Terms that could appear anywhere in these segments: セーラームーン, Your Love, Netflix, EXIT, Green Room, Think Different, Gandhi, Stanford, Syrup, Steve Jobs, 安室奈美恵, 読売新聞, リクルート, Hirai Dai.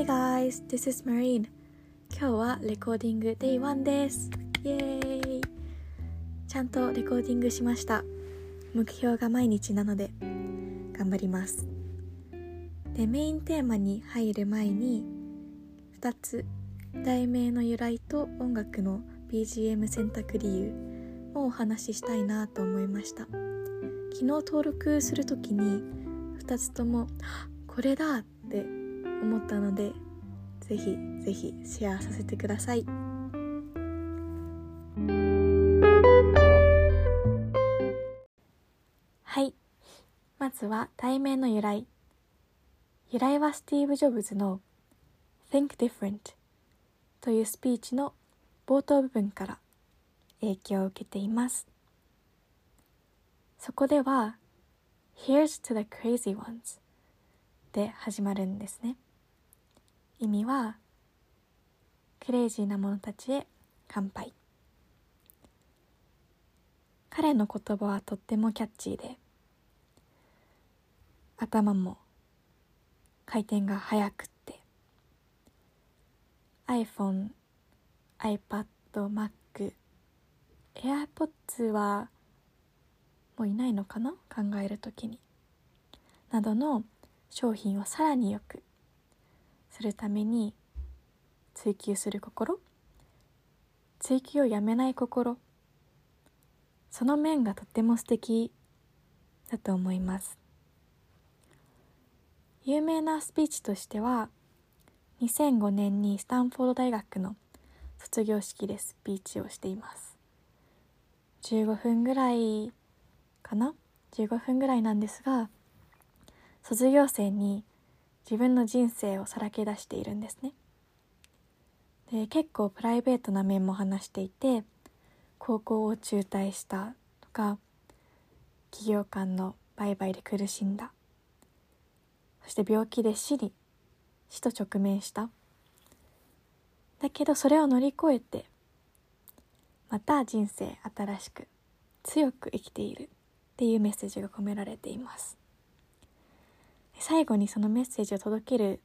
Hey guys, this is Marine. 今日はレコーディング Day 1です。イエーイ。ちゃんとレコーディングしました。目標が毎日なので頑張ります。で、メインテーマに入る前に2つ題名の由来と音楽の BGM 選択理由をお話ししたいなと思いました。昨日登録するときに2つともこれだって思ったので、ぜひぜひシェアさせてください。はい、まずは題名の由来。由来はスティーブ・ジョブズの Think Different というスピーチの冒頭部分から影響を受けています。そこでは Here's to the crazy ones で始まるんですね。意味はクレイジーな者たちへ乾杯。彼の言葉はとってもキャッチーで、頭も回転が速くって iPhone、iPad、Mac、AirPods はもういないのかな、考えるときになどの商品をさらによくするために追求する心、追求をやめない心、その面がとても素敵だと思います。有名なスピーチとしては2005年にスタンフォード大学の卒業式でスピーチをしています。15分ぐらいなんですが、卒業生に自分の人生をさらけ出しているんですね。で、結構プライベートな面も話していて、高校を中退したとか、企業間の売買で苦しんだ、そして病気で死と直面した、だけどそれを乗り越えてまた人生新しく強く生きているっていうメッセージが込められています。最後にそのメッセージを届ける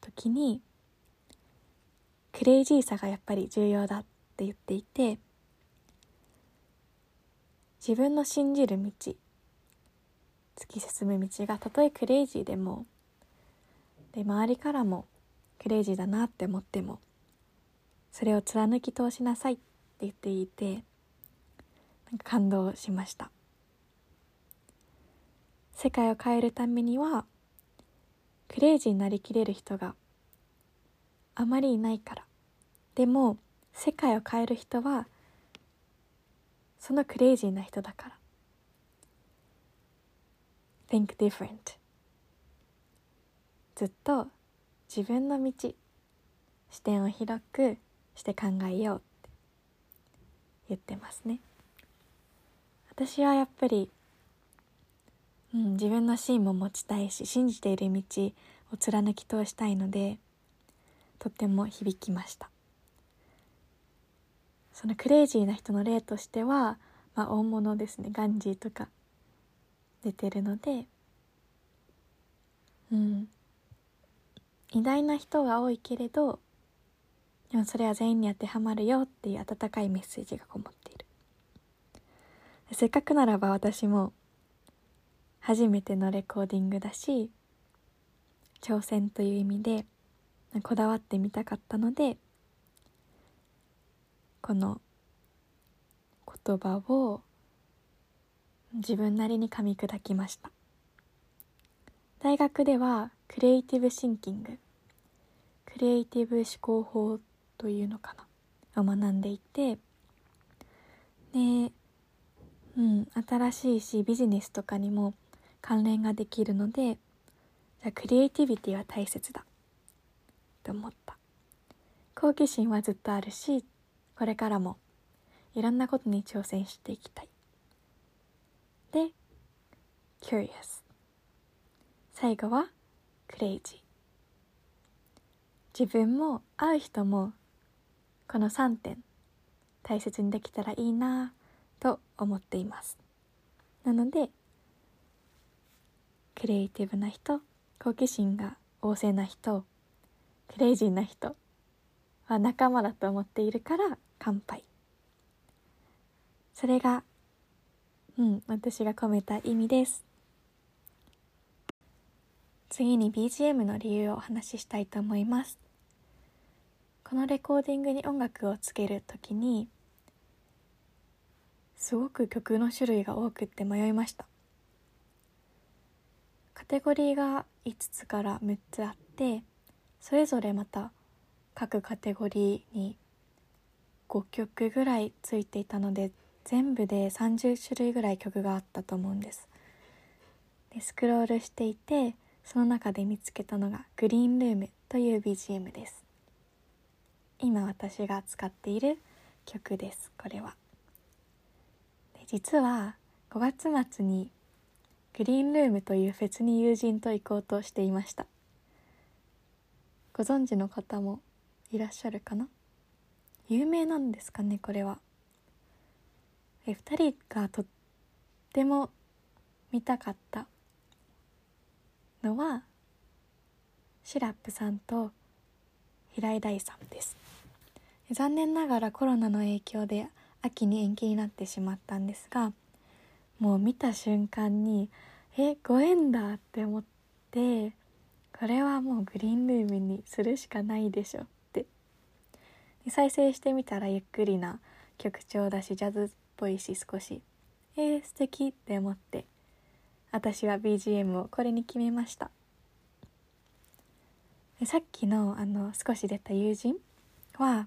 ときに、クレイジーさがやっぱり重要だって言っていて、自分の信じる道、突き進む道がたとえクレイジーでも、で周りからもクレイジーだなって思ってもそれを貫き通しなさいって言っていて、なんか感動しました。世界を変えるためにはクレイジーになりきれる人があまりいないから、でも世界を変える人はそのクレイジーな人だから Think different、 ずっと自分の道、視点を広くして考えようって言ってますね。私はやっぱり自分の芯も持ちたいし、信じている道を貫き通したいので、とっても響きました。そのクレイジーな人の例としては、大物ですね、ガンジーとか出てるので、偉大な人が多いけれど、でもそれは全員に当てはまるよっていう温かいメッセージがこもっている。せっかくならば私も初めてのレコーディングだし、挑戦という意味でこだわってみたかったので、この言葉を自分なりに噛み砕きました。大学ではクリエイティブシンキング、クリエイティブ思考法というのかなを学んでいて、で、新しいしビジネスとかにも関連ができるので、クリエイティビティは大切だと思った。好奇心はずっとあるし、これからもいろんなことに挑戦していきたい。で、curious、 最後はクレイジー、自分も会う人もこの3点大切にできたらいいなと思っています。なのでクリエイティブな人、好奇心が旺盛な人、クレイジーな人は仲間だと思っているから乾杯。それが、私が込めた意味です。次に BGM の理由をお話ししたいと思います。このレコーディングに音楽をつけるときに、すごく曲の種類が多くって迷いました。カテゴリーが5つから6つあって、それぞれまた各カテゴリーに5曲ぐらいついていたので、全部で30種類ぐらい曲があったと思うんです。で、スクロールしていて、その中で見つけたのがグリーンルームという BGM です。今私が使っている曲です、これは。で、実は5月末にグリーンルームというフェスに友人と行こうとしていました。ご存知の方もいらっしゃるかな？有名なんですかね、これは。2人がとっても見たかったのはシラップさんと平井大さんです。残念ながらコロナの影響で秋に延期になってしまったんですが、もう見た瞬間にご縁だって思って、これはもうグリーンルームにするしかないでしょって。再生してみたらゆっくりな曲調だしジャズっぽいし少し素敵って思って、私は BGM をこれに決めました。さっきの少し出た友人は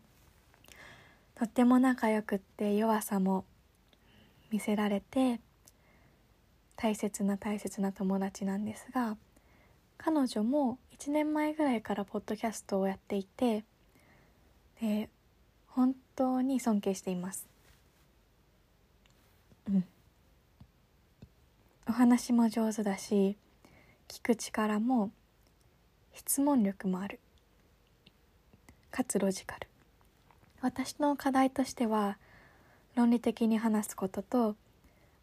とっても仲良くって、弱さも見せられて大切な友達なんですが、彼女も1年前ぐらいからポッドキャストをやっていて、で本当に尊敬しています。お話も上手だし、聞く力も質問力もある。かつロジカル。私の課題としては、論理的に話すことと、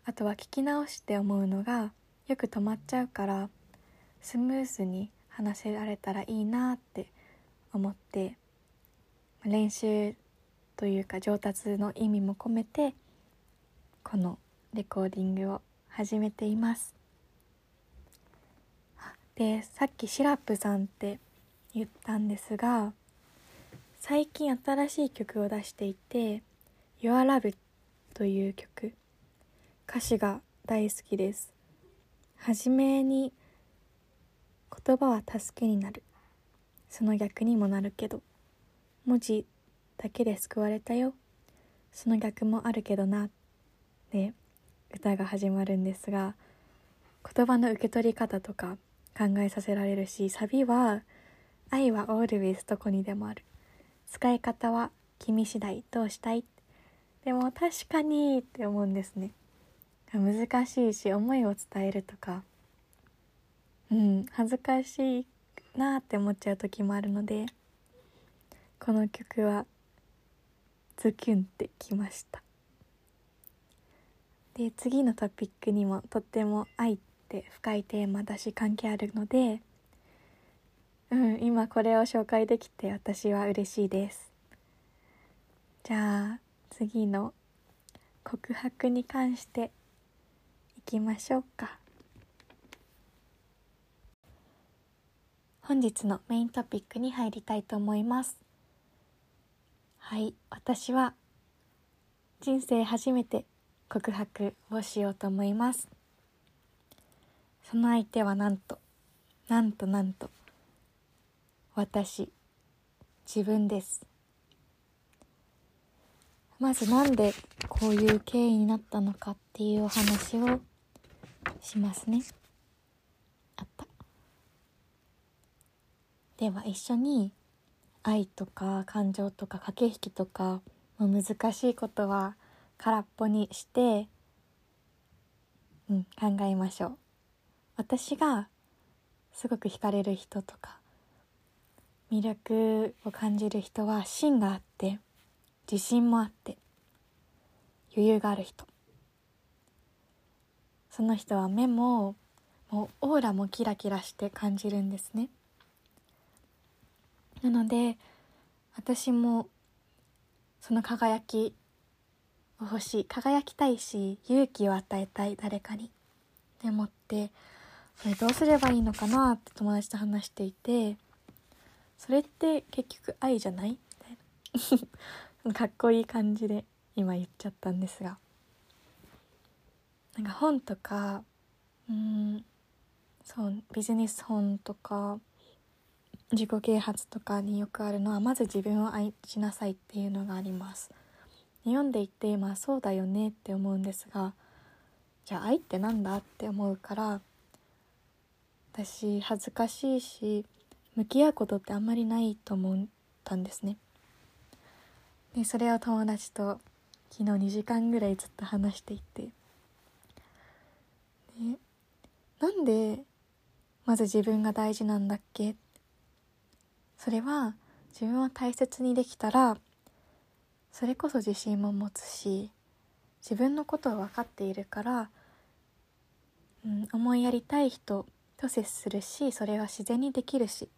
あとは聞き直して思うのがよく止まっちゃうから、スムーズに話せられたらいいなって思って、練習というか上達の意味も込めてこのレコーディングを始めています。で、さっきシラップさんって言ったんですが、最近新しい曲を出していて Your Love という曲、歌詞が大好きです。はじめに言葉は助けになる、その逆にもなるけど、文字だけで救われたよ、その逆もあるけどなで歌が始まるんですが、言葉の受け取り方とか考えさせられるし、サビは愛は always どこにでもある、使い方は君次第どうしたい、でも確かにって思うんですね。難しいし、思いを伝えるとか恥ずかしいなって思っちゃう時もあるので、この曲はズキュンってきました。で、次のトピックにもとっても愛って深いテーマだし関係あるので、今これを紹介できて私は嬉しいです。じゃあ次の告白に関していきましょうか。本日のメイントピックに入りたいと思います。はい、私は人生初めて告白をしようと思います。その相手はなんと私、自分です。まずなんでこういう経緯になったのかっていうお話をしますね。では一緒に愛とか感情とか駆け引きとか難しいことは空っぽにして、考えましょう。私がすごく惹かれる人とか魅力を感じる人は芯があって自信もあって余裕がある人。その人は目も、オーラもキラキラして感じるんですね。なので私もその輝きを欲しい、輝きたいし勇気を与えたい誰かにって思って、それどうすればいいのかなって友達と話していて、それって結局愛じゃない？みたいなかっこいい感じで今言っちゃったんですが、なんか本とかそうビジネス本とか自己啓発とかによくあるのは、まず自分を愛しなさいっていうのがあります。読んでいてまあそうだよねって思うんですが、じゃあ愛ってなんだって思うから、私恥ずかしいし向き合うことってあんまりないと思ったんですね。でそれを友達と昨日2時間ぐらいずっと話していて、でなんでまず自分が大事なんだっけ、それは自分を大切にできたらそれこそ自信も持つし、自分のことを分かっているから、思いやりたい人と接するし、それは自然にできるし、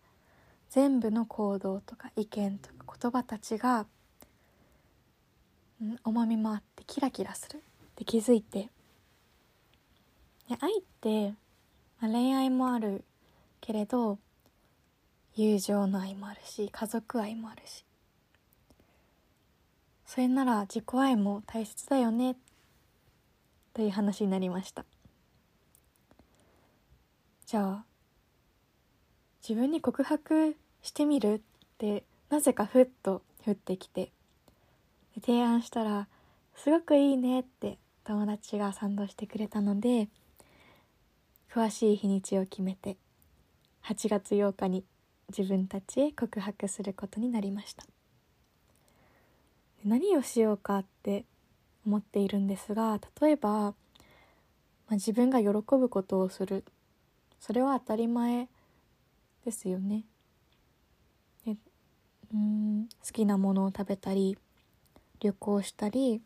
全部の行動とか意見とか言葉たちが、重みもあってキラキラするって気づいて、で愛って、恋愛もあるけれど友情の愛もあるし、家族愛もあるし、それなら自己愛も大切だよねという話になりました。じゃあ自分に告白してみるってなぜかふっと降ってきて、提案したらすごくいいねって友達が賛同してくれたので、詳しい日にちを決めて8月8日に自分たちへ告白することになりました。何をしようかって思っているんですが、例えば、自分が喜ぶことをする、それは当たり前ですよね。で好きなものを食べたり旅行したり、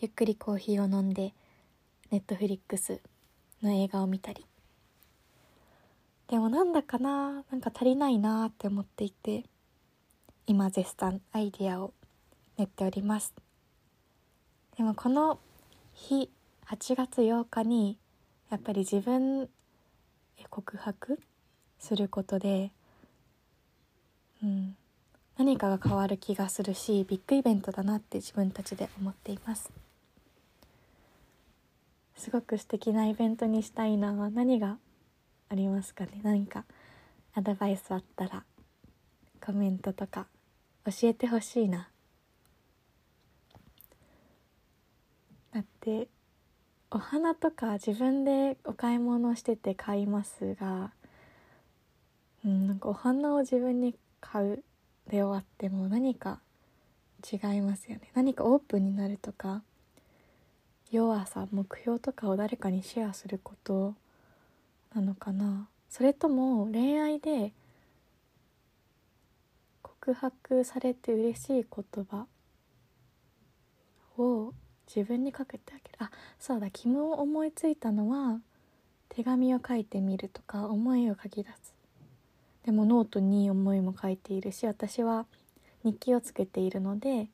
ゆっくりコーヒーを飲んでネットフリックスの映画を見たり、でもなんだかな、なんか足りないなって思っていて、今絶賛アイディアを練っております。でもこの日8月8日にやっぱり自分へ告白することで、何かが変わる気がするし、ビッグイベントだなって自分たちで思っています。すごく素敵なイベントにしたいな。何がありますかね。何かアドバイスあったらコメントとか教えてほしいな。だってお花とか自分でお買い物してて買いますが、なんかお花を自分に買うで終わっても何か違いますよね。何かオープンになるとか、弱さ、目標とかを誰かにシェアすることなのかな。それとも恋愛で告白されて嬉しい言葉を自分にかけてあげる。あ、そうだ、昨日思いついたのは手紙を書いてみるとか、思いを書き出す。でもノートに思いも書いているし、私は日記をつけているので、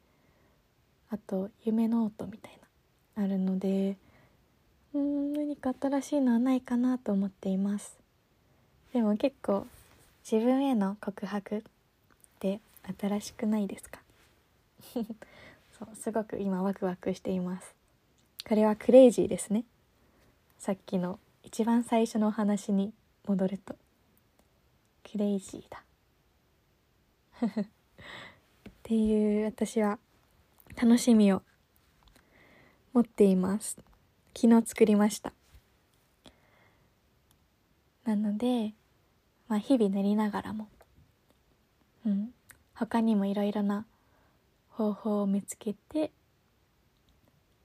あと夢ノートみたいなあるので、何か新しいのはないかなと思っています。でも結構自分への告白って新しくないですかそう、すごく今ワクワクしています。これはクレイジーですね。さっきの一番最初のお話に戻るとクレイジーだっていう私は楽しみを持っています。昨日作りました。なので、日々練りながらも、他にもいろいろな方法を見つけて、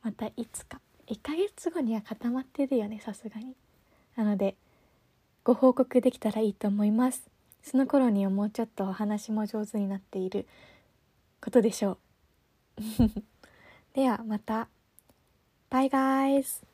またいつか1ヶ月後には固まってるよね、さすがに。なのでご報告できたらいいと思います。その頃にはもうちょっとお話も上手になっていることでしょうではまた。Bye guys!